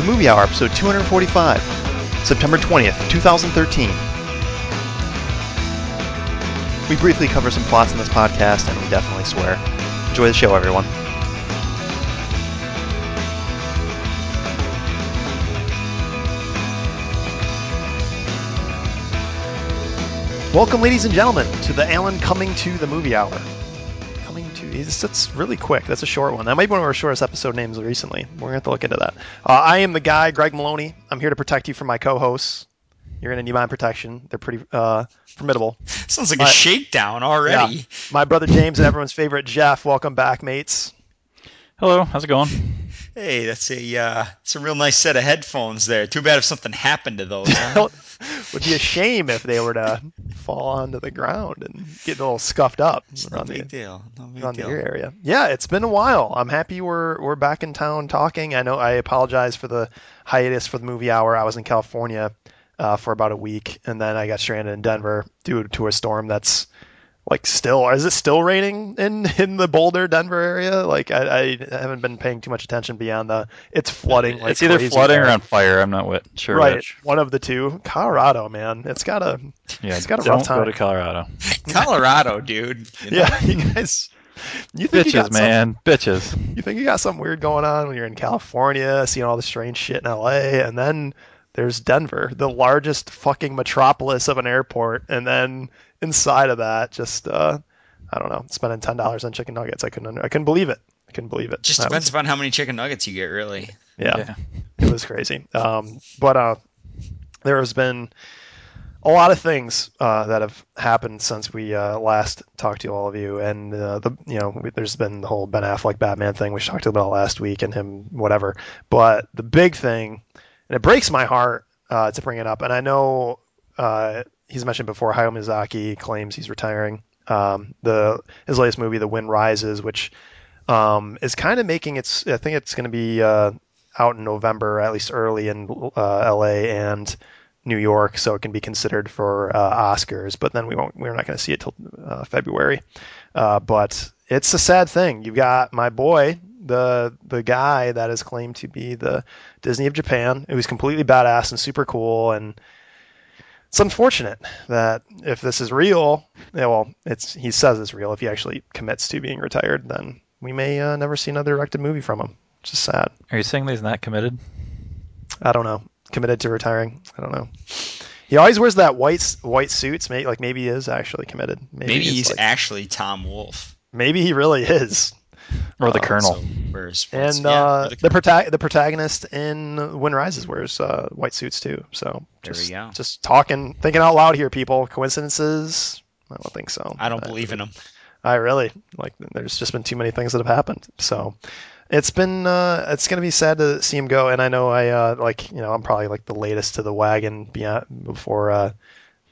The Movie Hour, episode 245, September 20th, 2013. We briefly cover some plots in this podcast, and we definitely swear. Enjoy the show, everyone. Welcome, ladies and gentlemen, to the Alan Coming to the Movie Hour. That's really quick. That's a short one. That might be one of our shortest episode names recently. We're going to have to look into that. I am the guy, Greg Maloney. I'm here to protect you from my co-hosts. You're going to need my protection. They're pretty formidable. Sounds like a shakedown already. Yeah. My brother James and everyone's favorite Jeff. Welcome back, mates. Hello. How's it going? Hey, that's a real nice set of headphones there. Too bad if something happened to those. Huh? Would be a shame if they were to fall onto the ground and get a little scuffed up. No big deal. The ear area. Yeah, it's been a while. I'm happy we're back in town talking. I know I apologize for the hiatus for the Movie Hour. I was in California for about a week, and then I got stranded in Denver due to a storm that's still raining in the Boulder, Denver area? I haven't been paying too much attention beyond it's flooding. It's either flooding or on fire. I'm not sure. Right. Which. One of the two. Colorado, man. It's got a rough time. Don't go to Colorado. Colorado, dude. You know? Yeah, you guys. You think Bitches. You think you got something weird going on when you're in California, seeing all the strange shit in L.A., and then there's Denver, the largest fucking metropolis of an airport, and then inside of that, just I don't know, spending $10 on chicken nuggets. I couldn't believe it. Just depends upon how many chicken nuggets you get, really. Yeah. It was crazy. But there has been a lot of things that have happened since we last talked to all of you, and there's been the whole Ben Affleck Batman thing we talked about last week, and him whatever. But the big thing, and it breaks my heart to bring it up, and I know. He's mentioned before, Hayao Miyazaki claims he's retiring. His latest movie, The Wind Rises, which is kind of making its... I think it's going to be out in November, at least early in L.A. and New York, so it can be considered for Oscars. But then we're not going to see it till February. But it's a sad thing. You've got my boy, the guy that is claimed to be the Disney of Japan, who's completely badass and super cool, and... It's unfortunate that if this is real, he says it's real. If he actually commits to being retired, then we may never see another directed movie from him. Which is sad. Are you saying that he's not committed? I don't know. Committed to retiring? I don't know. He always wears that white suits. Maybe he is actually committed. Maybe he's actually Tom Wolfe. Maybe he really is. Or the Colonel. The protagonist in Wind Rises wears white suits too. So there we go. Just talking, thinking out loud here, people. Coincidences? I don't think so. I don't believe in them. I really there's just been too many things that have happened. So it's been it's going to be sad to see him go. And I know I'm probably the latest to the wagon before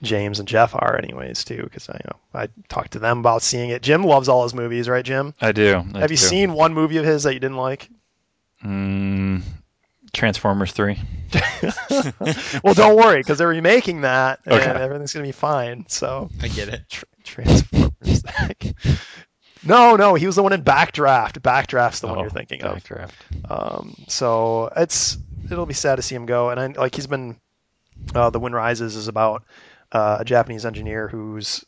James and Jeff are anyways too, because I talked to them about seeing it. Jim loves all his movies, right, Jim? I do. Have you seen one movie of his that you didn't like? Transformers 3. Well, don't worry, because they're remaking that, and everything's gonna be fine. So I get it. Transformers. No, he was the one in Backdraft. Backdraft's the one you're thinking Backdraft. Of. So it'll be sad to see him go, and he's been. The Wind Rises is about. A Japanese engineer who's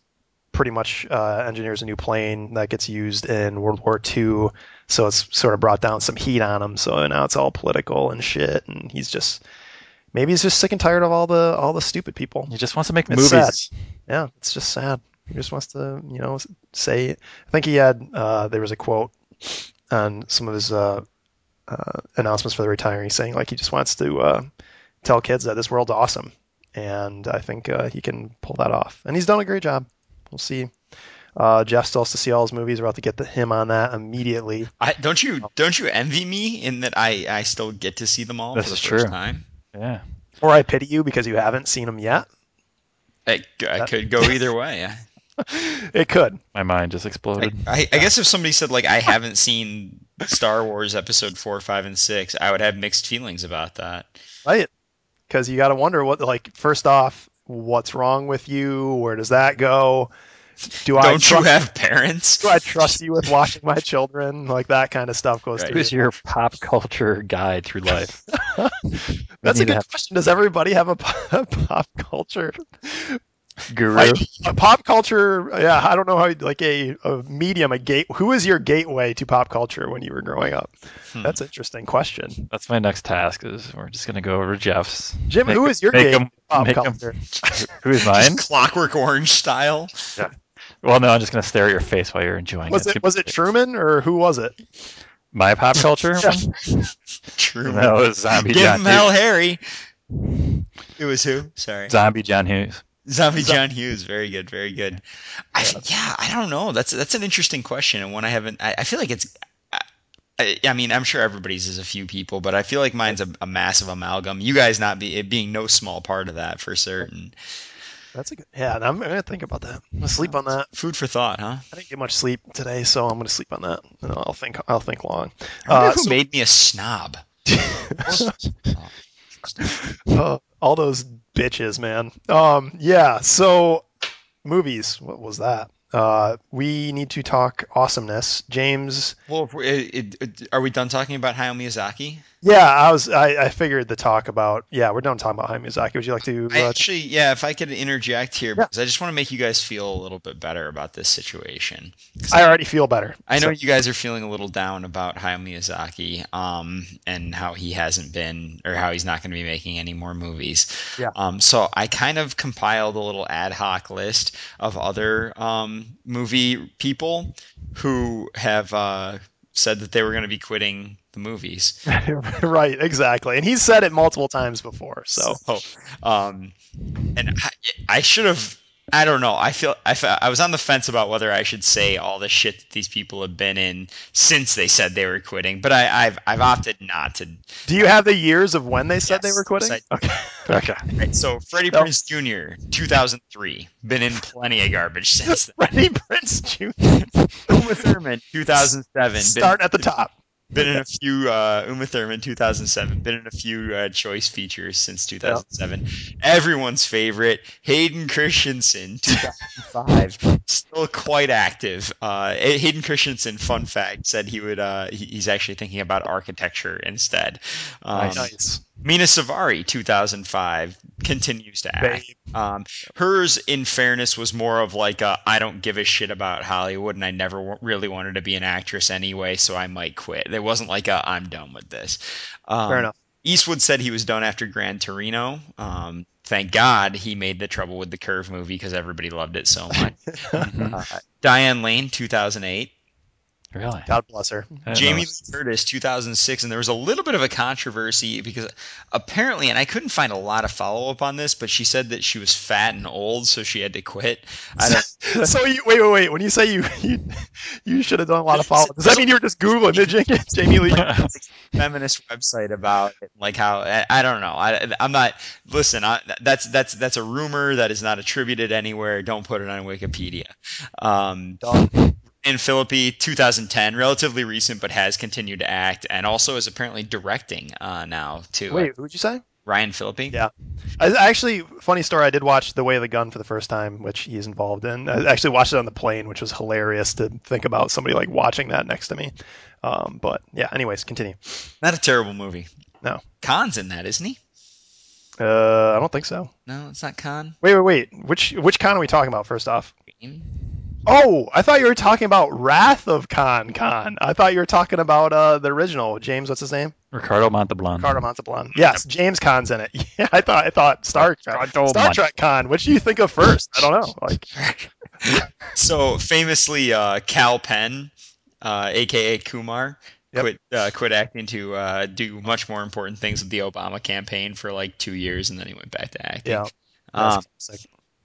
pretty much engineers a new plane that gets used in World War II. So it's sort of brought down some heat on him. So now it's all political and shit. And he's just sick and tired of all the stupid people. He just wants to make movies. Sad. Yeah, it's just sad. He just wants to, say. I think he had there was a quote on some of his announcements for the retiring, saying he just wants to tell kids that this world's awesome. And I think he can pull that off. And he's done a great job. We'll see. Jeff still has to see all his movies. We're about to get him on that immediately. Don't you envy me in that I still get to see them all for the first time? Yeah. Or I pity you because you haven't seen them yet. I could go either way. Yeah. It could. My mind just exploded. I guess if somebody said, I haven't seen Star Wars Episode 4, 5, and 6, I would have mixed feelings about that. Right. Because you got to wonder what, first off, what's wrong with you? Where does that go? Don't you have parents? Do I trust you with watching my children? Like that kind of stuff goes through. Who's your pop culture guide through life? That's a good question. Does everybody have a pop culture guru? Pop culture, yeah. I don't know how, like a medium, a gate. Who is your gateway to pop culture when you were growing up? That's an interesting question. That's my next task. Is we're just gonna go over to Jeff's. Jim, who is your gateway to pop culture? Who is mine? Clockwork Orange style. Yeah. Well, no, I'm just gonna stare at your face while you're enjoying it. Was it Truman or who was it? My pop culture. Truman. No, it was Zombie Give John him Hughes. Hell, Harry. It was who? Sorry. Zombie John Hughes. Zombie John Hughes, very good, very good. I don't know. That's an interesting question, and one I haven't. I feel like it's. I mean, I'm sure everybody's is a few people, but I feel like mine's a massive amalgam. You guys being no small part of that for certain. That's a good. Yeah, I'm gonna think about that. I'm gonna sleep on that. Food for thought, huh? I didn't get much sleep today, so I'm gonna sleep on that, and I'll think long. Who made me a snob? All those bitches, man. Yeah, so movies. What was that? We need to talk awesomeness. James. Well, are we done talking about Hayao Miyazaki? Yeah, I figured the talk about. Yeah, we're done talking about Hayao Miyazaki. Would you like to? Actually, yeah. If I could interject here, because I just want to make you guys feel a little bit better about this situation. I already feel better. I know you guys are feeling a little down about Hayao Miyazaki, and how he hasn't been, or how he's not going to be making any more movies. Yeah. So I kind of compiled a little ad hoc list of other movie people who have said that they were going to be quitting the movies. Right, exactly. And he's said it multiple times before. And I should have, I don't know. I was on the fence about whether I should say all the shit that these people have been in since they said they were quitting, but I've opted not to. Do you have the years of when they said they were quitting? Yes, okay. Right, so Freddie Prinze Jr., 2003, been in plenty of garbage since then. Freddie Prinze Jr. Uma Thurman, 2007. Start at the top. Been in a few Uma Thurman 2007. Been in a few choice features since 2007. Everyone's favorite Hayden Christensen 2005. Still quite active. Hayden Christensen, fun fact, said he would. He's actually thinking about architecture instead. Nice. Mina Savari 2005 continues to act. Hers, in fairness, was more of like a, I don't give a shit about Hollywood and I never really wanted to be an actress anyway, so I might quit. It wasn't like a, I'm done with this. Fair enough. Eastwood said he was done after Gran Torino. Thank God he made the Trouble with the Curve movie because everybody loved it so much. Diane Lane 2008. Really? God bless her. Jamie Lee Curtis, 2006, and there was a little bit of a controversy because apparently, and I couldn't find a lot of follow-up on this, but she said that she was fat and old, so she had to quit. So you, wait. When you say you should have done a lot of follow-up, does that mean you were just Googling Jamie Lee Curtis? Feminist website about it, like how I don't know. I'm not. Listen, that's a rumor that is not attributed anywhere. Don't put it on Wikipedia. Don't. In Philippi, 2010, relatively recent, but has continued to act and also is apparently directing now, too. Wait, who would you say? Ryan Phillippe. Yeah. Actually, funny story, I did watch The Way of the Gun for the first time, which he's involved in. I actually watched it on the plane, which was hilarious to think about somebody like watching that next to me. But yeah, anyways, continue. Not a terrible movie. No. Khan's in that, isn't he? I don't think so. No, it's not Khan. Wait. Which Khan are we talking about, first off? Oh, I thought you were talking about Wrath of Khan. I thought you were talking about the original. James, what's his name? Ricardo Montalbán. Yes, James Khan's in it. Yeah, I thought Star Trek Khan. What do you think of first? I don't know. So famously, Kal Penn, aka Kumar. Yep. Quit acting to do much more important things with the Obama campaign for like 2 years, and then he went back to acting. Yeah.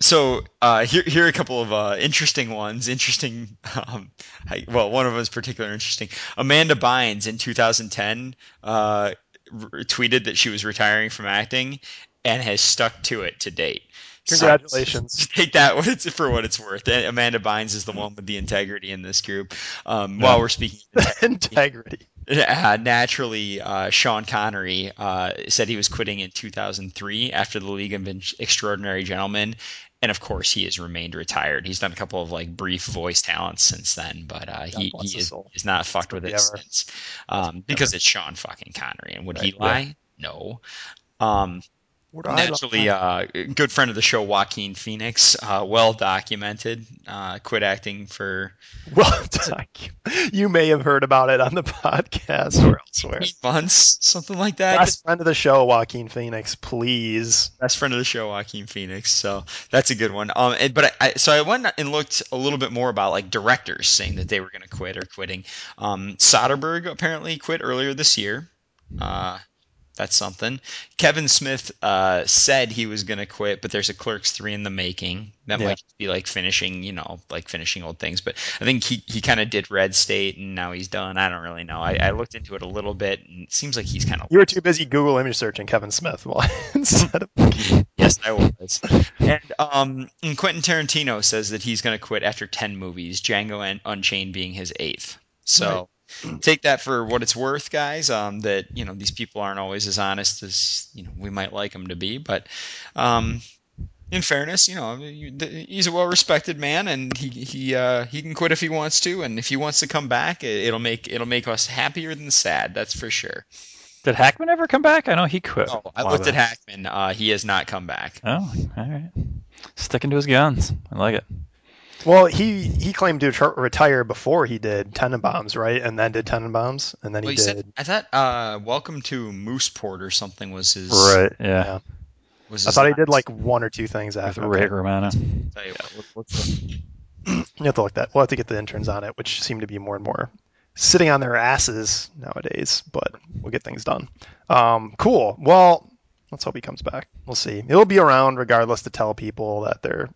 So here are a couple of interesting ones. Interesting, one of them is particularly interesting. Amanda Bynes in 2010 tweeted that she was retiring from acting and has stuck to it to date. Congratulations. So, take that for what it's worth. Amanda Bynes is the one with the integrity in this group. While we're speaking of integrity. Naturally, Sean Connery said he was quitting in 2003 after The League of Extraordinary Gentlemen. And of course, he has remained retired. He's done a couple of like brief voice talents since then, but he is not fucked with it since, because it's Sean fucking Connery. And would he lie? No. Naturally, good friend of the show, Joaquin Phoenix, well documented, quit acting for. Well, you may have heard about it on the podcast or elsewhere. 8 months, something like that. Best friend of the show, Joaquin Phoenix, please. Best friend of the show, Joaquin Phoenix. So that's a good one. So I went and looked a little bit more about like directors saying that they were going to quit or quitting. Soderbergh apparently quit earlier this year. That's something. Kevin Smith said he was going to quit, but there's a Clerks 3 in the making. That might be like finishing, finishing old things. But I think he kind of did Red State and now he's done. I don't really know. I looked into it a little bit and it seems like he's kind of. You were too busy Google image searching Kevin Smith instead of. Yes, I was. And Quentin Tarantino says that he's going to quit after 10 movies, Django Unchained being his 8th. So. Right. Take that for what it's worth, guys, that, these people aren't always as honest as, we might like them to be. But in fairness, he's a well-respected man and he can quit if he wants to. And if he wants to come back, it'll make us happier than sad. That's for sure. Did Hackman ever come back? I know he quit. Oh, I looked at Hackman. He has not come back. Oh, all right. Sticking to his guns. I like it. Well, he claimed to retire before he did Tenenbaums, right? And then did Tenenbaums, and then he did. Said, I thought Welcome to Mooseport or something was his. Right. Yeah. I thought he did like one or two things after. Ray Romano. You have to look that. We'll have to get the interns on it, which seem to be more and more sitting on their asses nowadays. But we'll get things done. Cool. Well, let's hope he comes back. We'll see. He'll be around regardless to tell people that they're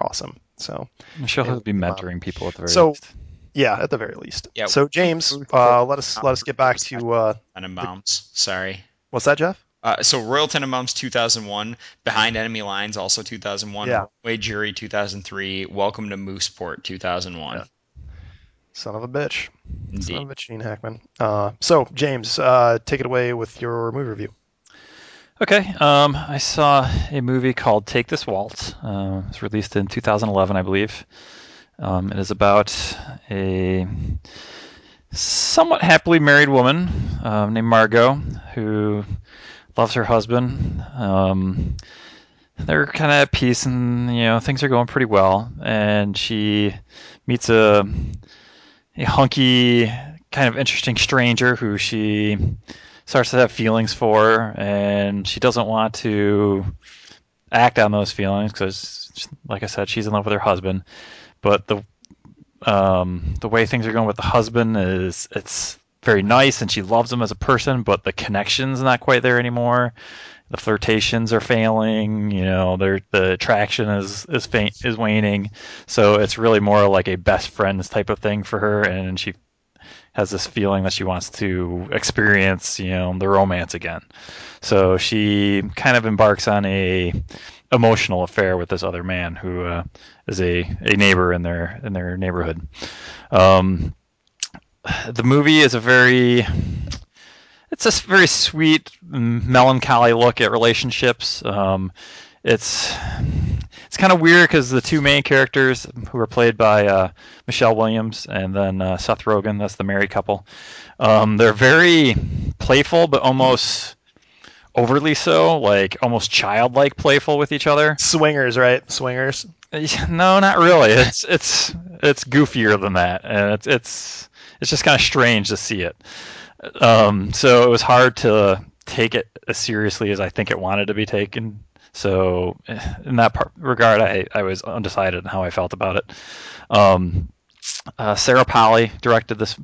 awesome. So Michelle will be mentoring people at the very least. Yeah, at the very least. Yeah. So James, let us get back to Tenenbaums. Sorry. What's that, Jeff? So Royal Tenenbaums 2001, Behind Enemy Lines also 2001, Runaway Jury 2003, Welcome to Mooseport 2001. Yeah. Son of a bitch. Indeed. Son of a Gene Hackman. So James, take it away with your movie review. Okay, I saw a movie called Take This Waltz. It was released in 2011, I believe. It is about a somewhat happily married woman named Margot who loves her husband. They're kind of at peace and, things are going pretty well. And she meets a hunky, kind of interesting stranger who she starts to have feelings for, and she doesn't want to act on those feelings because, like I said, she's in love with her husband. But the way things are going with the husband is it's very nice, and she loves him as a person, but the connection's not quite there anymore. The flirtations are failing, the attraction is waning. So it's really more like a best friends type of thing for her, and she has this feeling that she wants to experience, the romance again. So she kind of embarks on a emotional affair with this other man who is a neighbor in their neighborhood. The movie is it's a very sweet, melancholy look at relationships. It's kind of weird because the two main characters who are played by Michelle Williams and then Seth Rogen, that's the married couple, they're very playful but almost overly so, like almost childlike playful with each other. Swingers, right? Swingers? No, not really. It's goofier than that, and it's just kind of strange to see it. So it was hard to take it as seriously as I think it wanted to be taken. So in that regard, I was undecided on how I felt about it. Sarah Polley directed this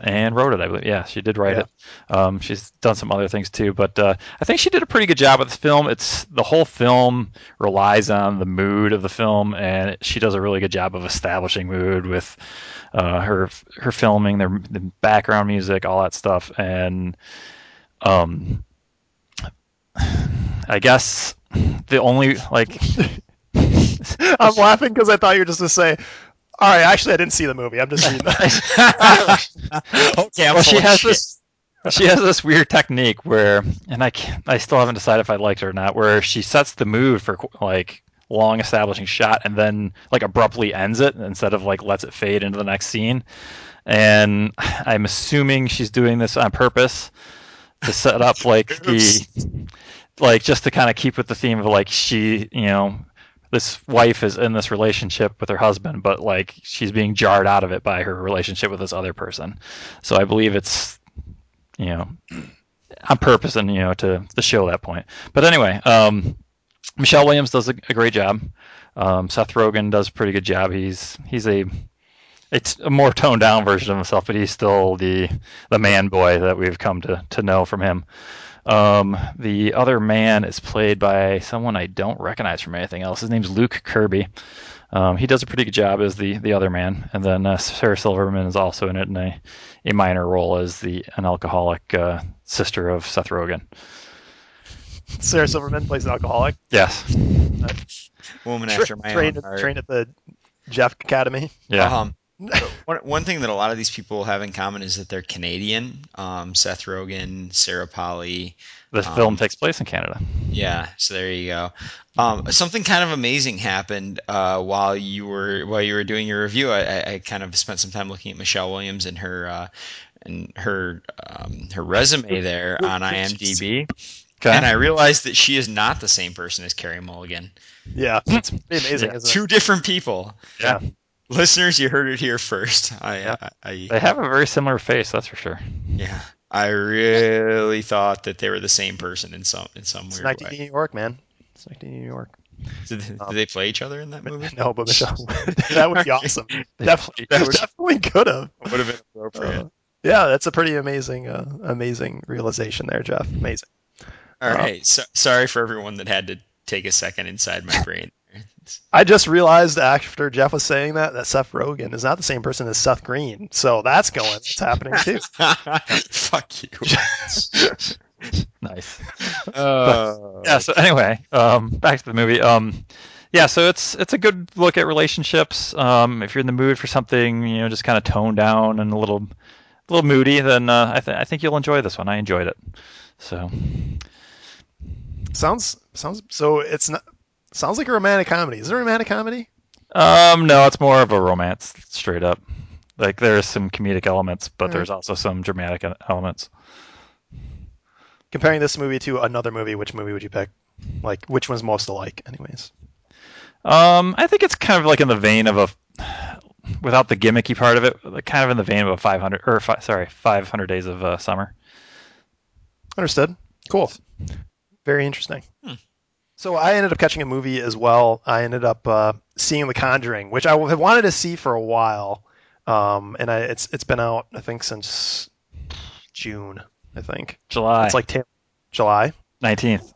and wrote it, I believe. Yeah, she did write it. She's done some other things too, but I think she did a pretty good job with this film. The whole film relies on the mood of the film, and she does a really good job of establishing mood with her filming, the background music, all that stuff. And I guess the only I'm laughing because I thought you were just going to say, all right, actually I didn't see the movie. I'm just seeing that. Okay, well, she has this weird technique where, and I still haven't decided if I liked it or not, where she sets the mood for like long establishing shot and then like abruptly ends it instead of like lets it fade into the next scene. And I'm assuming she's doing this on purpose to set up like the like just to kind of keep with the theme of like she, you know, this wife is in this relationship with her husband, but like she's being jarred out of it by her relationship with this other person. So I believe it's, you know, on purpose and, you know, to show that point. But anyway, Michelle Williams does a great job. Seth Rogen does a pretty good job. It's a more toned down version of himself, but he's still the man boy that we've come to know from him. The other man is played by someone I don't recognize from anything else. His name's Luke Kirby. He does a pretty good job as the other man. And then Sarah Silverman is also in it in a minor role as an alcoholic sister of Seth Rogen. Sarah Silverman plays an alcoholic? Yes. Woman after my own heart. Trained at the Jeff Academy. Yeah. One thing that a lot of these people have in common is that they're Canadian. Seth Rogen, Sarah Polly. The film takes place in Canada. Yeah, so there you go. Something kind of amazing happened while you were doing your review. I kind of spent some time looking at Michelle Williams and her resume there on IMDb. Okay. And I realized that she is not the same person as Carey Mulligan. Yeah, it's amazing. Yeah. Two different people. Yeah. Listeners, you heard it here first. They have a very similar face, that's for sure. Yeah, I really thought that they were the same person in some weird way. It's 19 New York, man. It's 19 New York. Did they play each other in that movie? No, but that would be awesome. Definitely could have. Would have been appropriate. Yeah, that's a pretty amazing realization there, Jeff. Amazing. All right. So, sorry for everyone that had to take a second inside my brain. I just realized after Jeff was saying that Seth Rogen is not the same person as Seth Green. So that's happening too. Fuck you. Nice. But, yeah. So anyway, back to the movie. Yeah. So it's a good look at relationships. If you're in the mood for something, you know, just kind of toned down and a little moody, then I think you'll enjoy this one. I enjoyed it. So sounds. So it's not. Sounds like a romantic comedy. Is it a romantic comedy? No, it's more of a romance, straight up. Like, there's some comedic elements, but there's also some dramatic elements. Comparing this movie to another movie, which movie would you pick? Like, which one's most alike, anyways? I think it's kind of like in the vein of a, without the gimmicky part of it, kind of in the vein of a 500 Days of Summer. Understood. Cool. Very interesting. So I ended up catching a movie as well. I ended up seeing The Conjuring, which I have wanted to see for a while, and it's been out I think since June. I think July. It's like July 19th.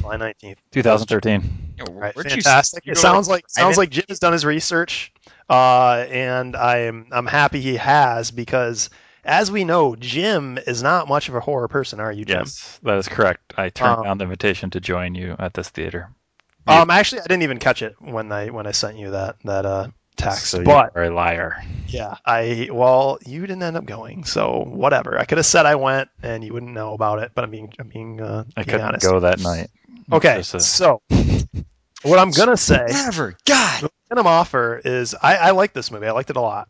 July 19th, 2013. All right, fantastic. It sounds like Jim has done his research, and I'm happy he has because. As we know, Jim is not much of a horror person, are you, Jim? Yes, that is correct. I turned down the invitation to join you at this theater. Actually, I didn't even catch it when I sent you that text. So but you're a liar. Yeah, you didn't end up going, so whatever. I could have said I went, and you wouldn't know about it. But I couldn't go that night. Okay, so what I'm gonna say, what I'm gonna offer is I like this movie. I liked it a lot.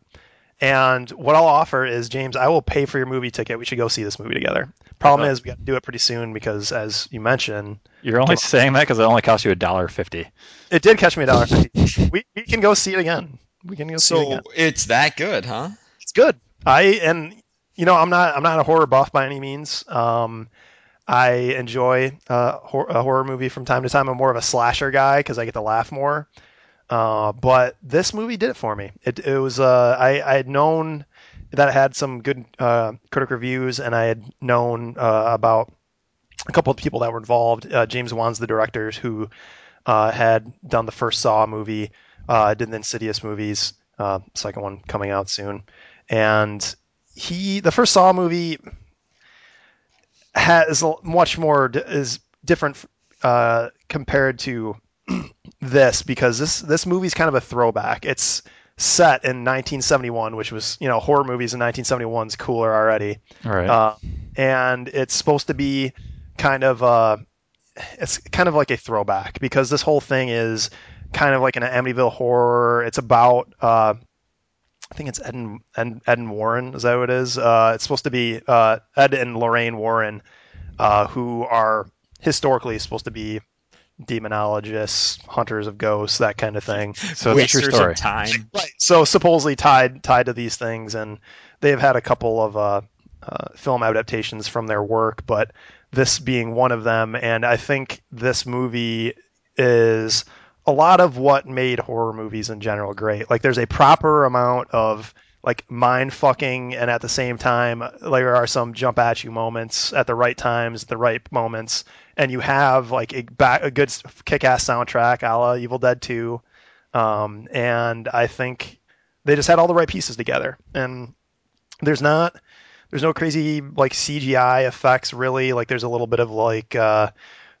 And what I'll offer is, James, I will pay for your movie ticket. We should go see this movie together. Problem is, we got to do it pretty soon because, as you mentioned, you're only saying that because it only cost you $1.50. It did cost me $1.50. We can go see it again. We can go see it again. So it's that good, huh? It's good. I'm not a horror buff by any means. I enjoy a horror movie from time to time. I'm more of a slasher guy because I get to laugh more. But this movie did it for me. It was I had known that it had some good critic reviews, and I had known about a couple of people that were involved. James Wan's the director who had done the first Saw movie, did the Insidious movies, second one coming out soon, and the first Saw movie is different compared to. This because this movie's kind of a throwback. It's set in 1971, which was, you know, horror movies in 1971's cooler already. Right. And it's supposed to be kind of like a throwback because this whole thing is kind of like an Amityville horror. It's about, I think it's Ed and Warren. Is that what it is? It's supposed to be Ed and Lorraine Warren, who are historically supposed to be demonologists, hunters of ghosts, that kind of thing. So it's true story. Of time. Right. So supposedly tied to these things, and they've had a couple of film adaptations from their work, but this being one of them. And I think this movie is a lot of what made horror movies in general great. Like, there's a proper amount of like mind fucking, and at the same time, there are some jump at you moments at the right times, at the right moments, and you have like a good kick-ass soundtrack, a la Evil Dead 2, and I think they just had all the right pieces together. And there's no crazy like CGI effects really. Like, there's a little bit of like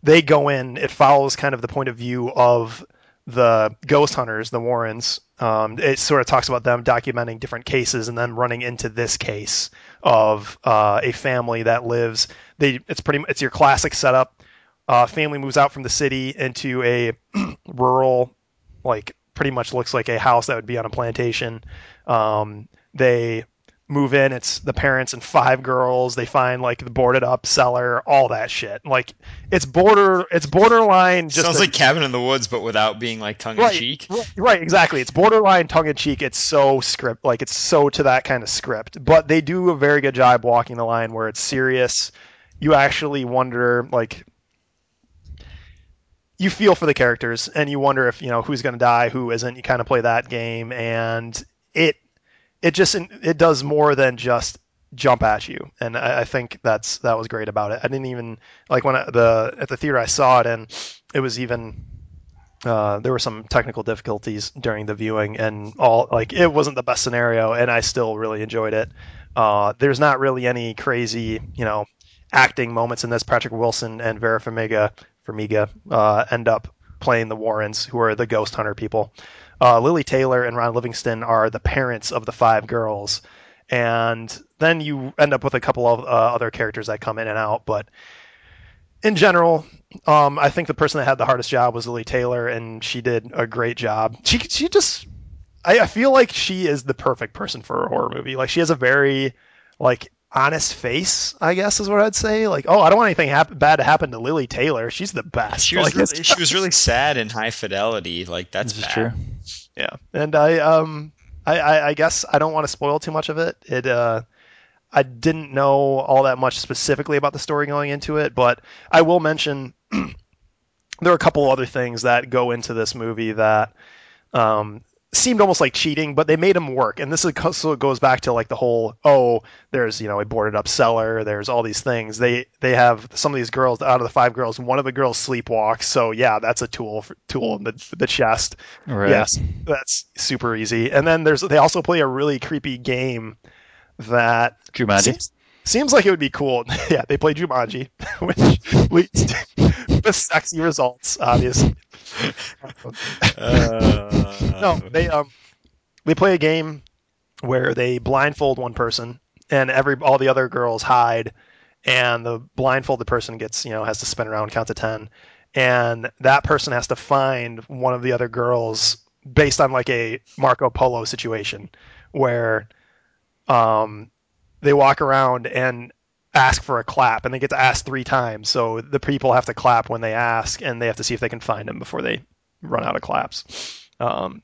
they go in. It follows kind of the point of view of the ghost hunters, the Warrens. It sort of talks about them documenting different cases and then running into this case of a family that lives. It's your classic setup. Family moves out from the city into a rural, like pretty much looks like a house that would be on a plantation. They move in. It's the parents and 5 girls. They find like the boarded up cellar, all that shit. Like, it's borderline. Just sounds like Cabin in the Woods, but without being like tongue in cheek. Right. Exactly. It's borderline tongue in cheek. It's so script, like it's so to that kind of script, but they do a very good job walking the line where it's serious. You actually wonder, like, you feel for the characters and you wonder if, you know, who's going to die, who isn't. You kind of play that game, and it does more than just jump at you, and I think that was great about it. I didn't even like at the theater I saw it, and it was even there were some technical difficulties during the viewing, and all like it wasn't the best scenario, and I still really enjoyed it. There's not really any crazy acting moments in this. Patrick Wilson and Vera Farmiga end up playing the Warrens, who are the ghost hunter people. Lily Taylor and Ron Livingston are the parents of the 5 girls. And then you end up with a couple of other characters that come in and out. But in general, I think the person that had the hardest job was Lily Taylor, and she did a great job. She just... I feel like she is the perfect person for a horror movie. Like, she has a very, like, honest face, I guess is what I'd say. Like, oh, I don't want anything bad to happen to Lily Taylor. She's the best. She was really sad in High Fidelity. Like, that's true. Yeah, and I guess I don't want to spoil too much of it. I didn't know all that much specifically about the story going into it, but I will mention there are a couple other things that go into this movie that seemed almost like cheating, but they made them work. And this is, so it goes back to like the whole, oh, there's a boarded up cellar. There's all these things. They have some of these girls out of the 5 girls. One of the girls sleepwalks. So yeah, that's a tool in the chest. Right. Yes, that's super easy. And then they also play a really creepy game that Jumanji. Seems like it would be cool. Yeah, they play Jumanji, which leads to the sexy results, obviously. No, they play a game where they blindfold one person and all the other girls hide, and the blindfolded person gets has to spin around, count to 10, and that person has to find one of the other girls based on like a Marco Polo situation where they walk around and ask for a clap, and they get to ask 3 times. So the people have to clap when they ask, and they have to see if they can find them before they run out of claps,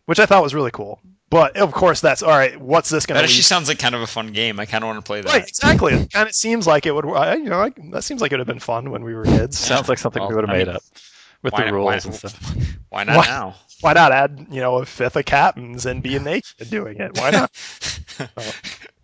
which I thought was really cool. But of course, that's all right. What's this going to be? That actually sounds like kind of a fun game. I kind of want to play that. Right, exactly. And it seems like it would. That seems like it would have been fun when we were kids. Sounds like something we would have made up with the rules and stuff. Why not now? Why not add a fifth of captains and be naked doing it? Why not?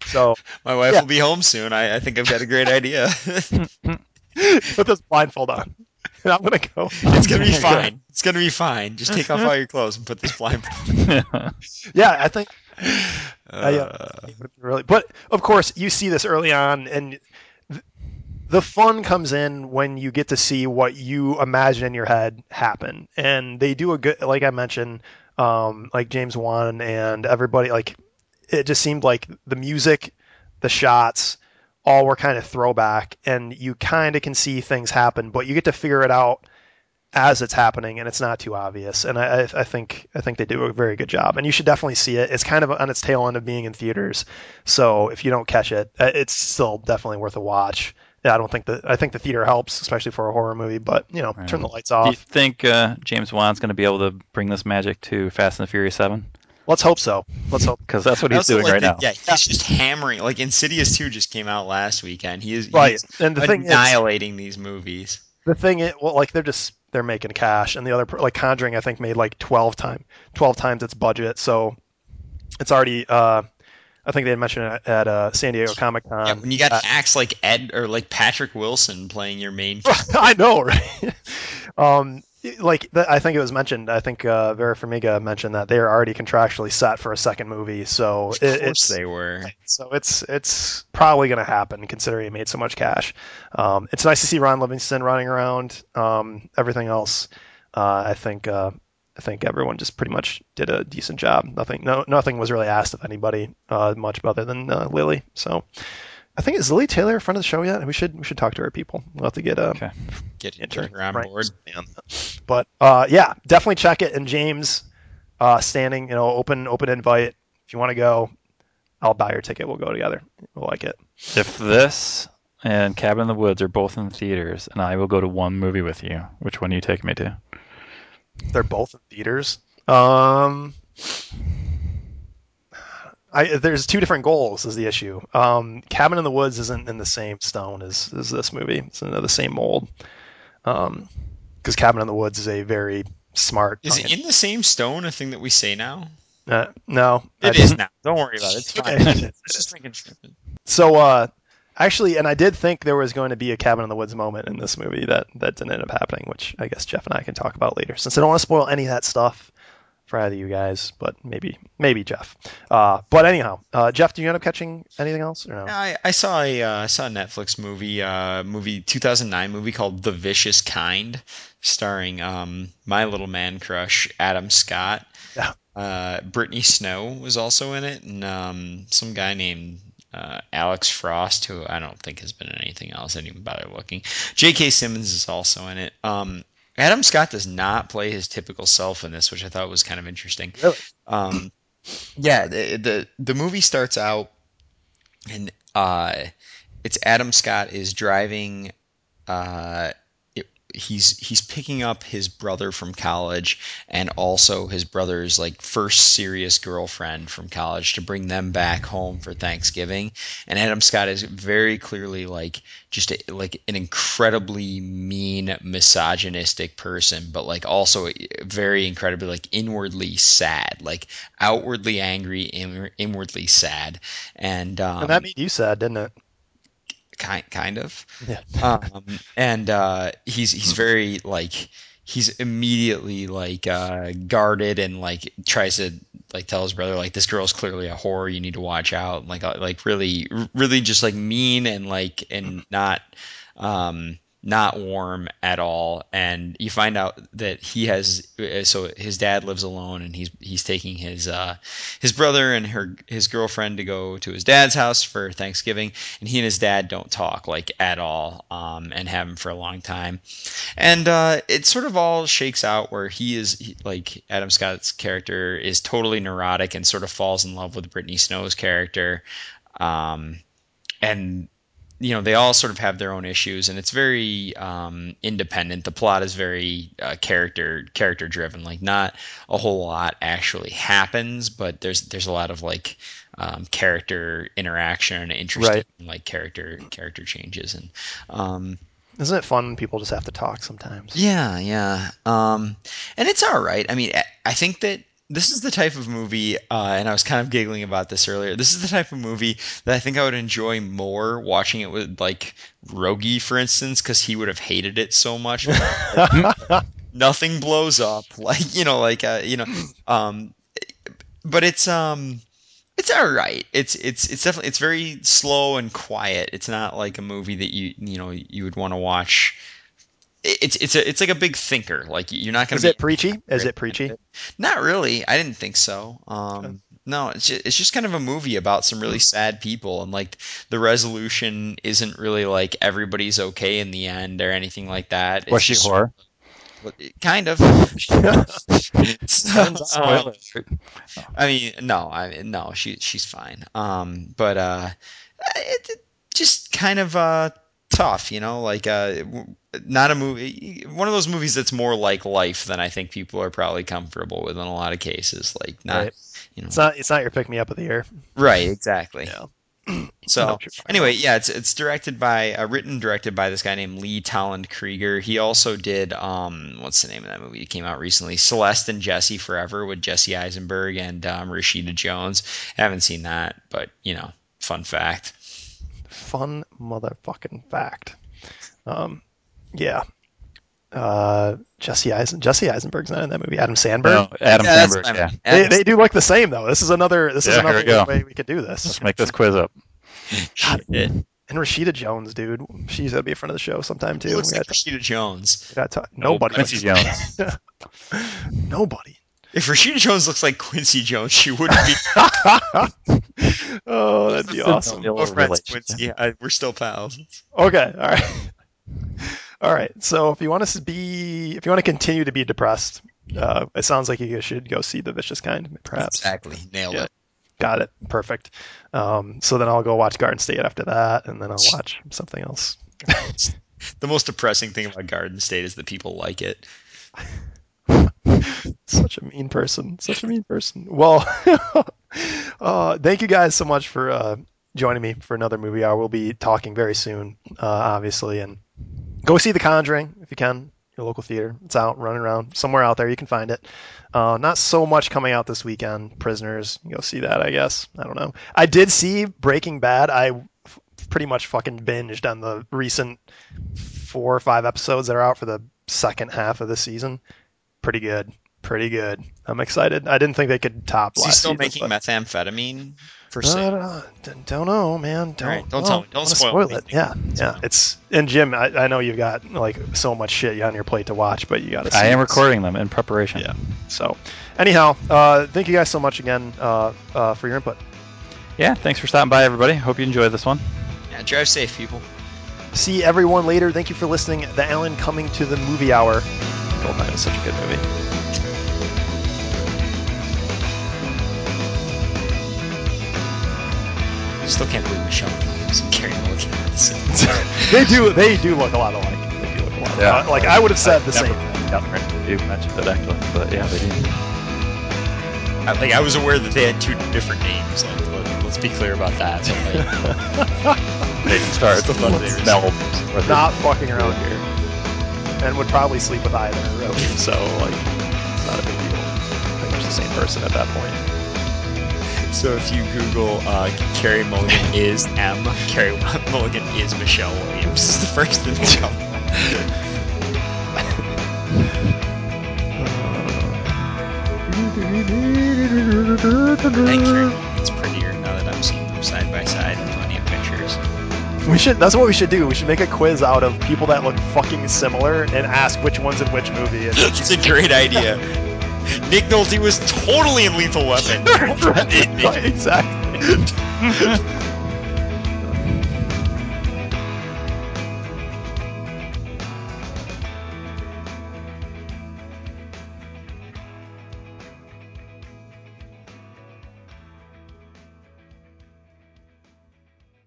So my wife will be home soon. I think I've got a great idea. Put this blindfold on. And I'm gonna go. It's gonna be fine. It's gonna be fine. Just take off all your clothes and put this blindfold on. Yeah, I think. Really, but of course, you see this early on, and the fun comes in when you get to see what you imagine in your head happen. And they do a good, like I mentioned, like James Wan and everybody, like. It just seemed like the music, the shots, all were kind of throwback, and you kind of can see things happen, but you get to figure it out as it's happening, and it's not too obvious. And I think they do a very good job, and you should definitely see it. It's kind of on its tail end of being in theaters, so if you don't catch it, it's still definitely worth a watch. I think the theater helps, especially for a horror movie, but right. Turn the lights off. Do you think James Wan's going to be able to bring this magic to Fast and the Furious 7? Let's hope so. Let's hope, because that's what he's doing right now. Yeah, he's just hammering. Like Insidious 2 just came out last weekend. He is right, and the thing annihilating these movies. The thing is, well, like they're making cash, and the other like Conjuring, I think made like 12 times its budget, so it's already. I think they had mentioned it at San Diego Comic-Con. Yeah, when you got acts like Ed or like Patrick Wilson playing your main. I know, right? I think it was mentioned. I think Vera Farmiga mentioned that they are already contractually set for a second movie. So of course they were. So it's probably going to happen, considering it made so much cash. It's nice to see Ron Livingston running around. Everything else, I think everyone just pretty much did a decent job. Nothing was really asked of anybody much other than Lily. So, I think is Lily Taylor a friend of the show yet? We should talk to her people. We'll have to get her on board. But yeah, definitely check it. And James, standing, open invite. If you want to go, I'll buy your ticket. We'll go together. We'll like it. If this and Cabin in the Woods are both in the theaters, and I will go to one movie with you, which one do you take me to? They're both in theaters. There's two different goals is the issue. Cabin in the Woods isn't in the same stone as this movie. It's in the same mold. Because Cabin in the Woods is a very smart... Is it in the same stone a thing that we say now? No. It is now. Don't worry about it. It's fine. It's just thinking. So, actually, and I did think there was going to be a Cabin in the Woods moment in this movie that didn't end up happening, which I guess Jeff and I can talk about later, since I don't want to spoil any of that stuff for either of you guys, but maybe Jeff. But anyhow, Jeff, do you end up catching anything else or no? Yeah, I saw a Netflix movie, 2009 movie called The Vicious Kind, starring my little man crush Adam Scott. Yeah. Brittany Snow was also in it, and some guy named Alex Frost, who I don't think has been in anything else. I didn't even bother looking. J.K. Simmons is also in it. Adam Scott does not play his typical self in this, which I thought was kind of interesting. Really? The movie starts out, and it's Adam Scott is driving. He's picking up his brother from college, and also his brother's like first serious girlfriend from college, to bring them back home for Thanksgiving. And Adam Scott is very clearly like just an incredibly mean, misogynistic person, but like also very incredibly like inwardly sad, like outwardly angry, inwardly sad. And that made you sad, didn't it? Kind of. Yeah. He's very like, he's immediately like guarded, and like tries to like tell his brother like, this girl's clearly a whore, you need to watch out, and like really really just like mean and like, and not warm at all. And you find out that his dad lives alone, and he's taking his brother and his girlfriend to go to his dad's house for Thanksgiving, and he and his dad don't talk like at all, and haven't for a long time. And it sort of all shakes out where he, Adam Scott's character is totally neurotic and sort of falls in love with Brittany Snow's character, and they all sort of have their own issues, and it's very independent. The plot is very character driven. Like, not a whole lot actually happens, but there's a lot of like character interaction, interesting right. Like character changes, and isn't it fun when people just have to talk sometimes? Yeah. And it's all right. I mean, I think that this is the type of movie, and I was kind of giggling about this earlier, this is the type of movie that I think I would enjoy more watching it with, like, Rogi, for instance, because he would have hated it so much. Nothing blows up, but it's all right. It's definitely, it's very slow and quiet. It's not like a movie that you would want to watch. It's like a big thinker. Like, you're not going to be. Is it preachy? Not really. I didn't think so. No, it's just kind of a movie about some really sad people, and like the resolution isn't really like everybody's okay in the end or anything like that. Was she horror? Kind of. So, I mean, no, she's fine. But it just kind of tough, you know, like not a movie, one of those movies that's more like life than I think people are probably comfortable with in a lot of cases. Like, not, right. You know, it's not your pick me up of the year. Right. Exactly. Yeah. So anyway, yeah, it's written and directed by this guy named Lee Towland Krieger. He also did what's the name of that movie? It came out recently, Celeste and Jesse Forever with Jesse Eisenberg and Rashida Jones. I haven't seen that, but you know, fun fact. Fun motherfucking fact. Yeah. Jesse Eisenberg's not in that movie. Adam Sandberg. No, Adam Sandberg. Yeah. They do look the same though. This is another way we could do this. Let's make this quiz up. God. And Rashida Jones, dude, she's gonna be in front of the show sometime too. Looks like Rashida Jones. Nobody. Quincy Jones. Nobody. If Rashida Jones looks like Quincy Jones, she wouldn't be. Oh, that'd be awesome. We're friends, Quincy. We're still pals. Okay. All right. All right, so if you want to continue to be depressed, it sounds like you should go see The Vicious Kind, perhaps. Exactly, nailed it. Got it, perfect. So then I'll go watch Garden State after that, and then I'll watch something else. The most depressing thing about Garden State is that people like it. Such a mean person. Well, thank you guys so much for joining me for another movie hour. We'll be talking very soon, obviously, and go see The Conjuring if you can, your local theater. It's out, running around. Somewhere out there, you can find it. Not so much coming out this weekend. Prisoners, go see that, I guess. I don't know. I did see Breaking Bad. I pretty much fucking binged on the recent 4 or 5 episodes that are out for the second half of the season. Pretty good. I'm excited. I didn't think they could top last season. Is he still making methamphetamine? Don't know, man. Don't tell me. Don't spoil it. Yeah. It's and Jim, I know you've got like so much shit on your plate to watch, but you got to. I am recording them in preparation. Yeah. So, anyhow, thank you guys so much again for your input. Yeah, thanks for stopping by, everybody. Hope you enjoyed this one. Yeah, drive safe, people. See everyone later. Thank you for listening. The Alan Cumming to the Movie Hour. Goldeneye is such a good movie. I still can't believe Michelle Williams and Carey Mulligan. They do look a lot alike. Yeah. Like I would have said the same thing. You mentioned it actually, but yeah, they do. I was aware that they had 2 different names. Let's be clear about that. So they start the Melbs. Not fucking around here, and would probably sleep with either. Really. So like, it's not a big deal. I think it's the same person at that point. So if you Google Carey Mulligan is M, Carey Mulligan is Michelle Williams. This is the first thing to come. It's prettier now that I'm seeing them side by side in plenty of pictures. That's what we should do. We should make a quiz out of people that look fucking similar and ask which one's in which movie. It's a great idea. Nick Nolte was totally in Lethal Weapon. Exactly.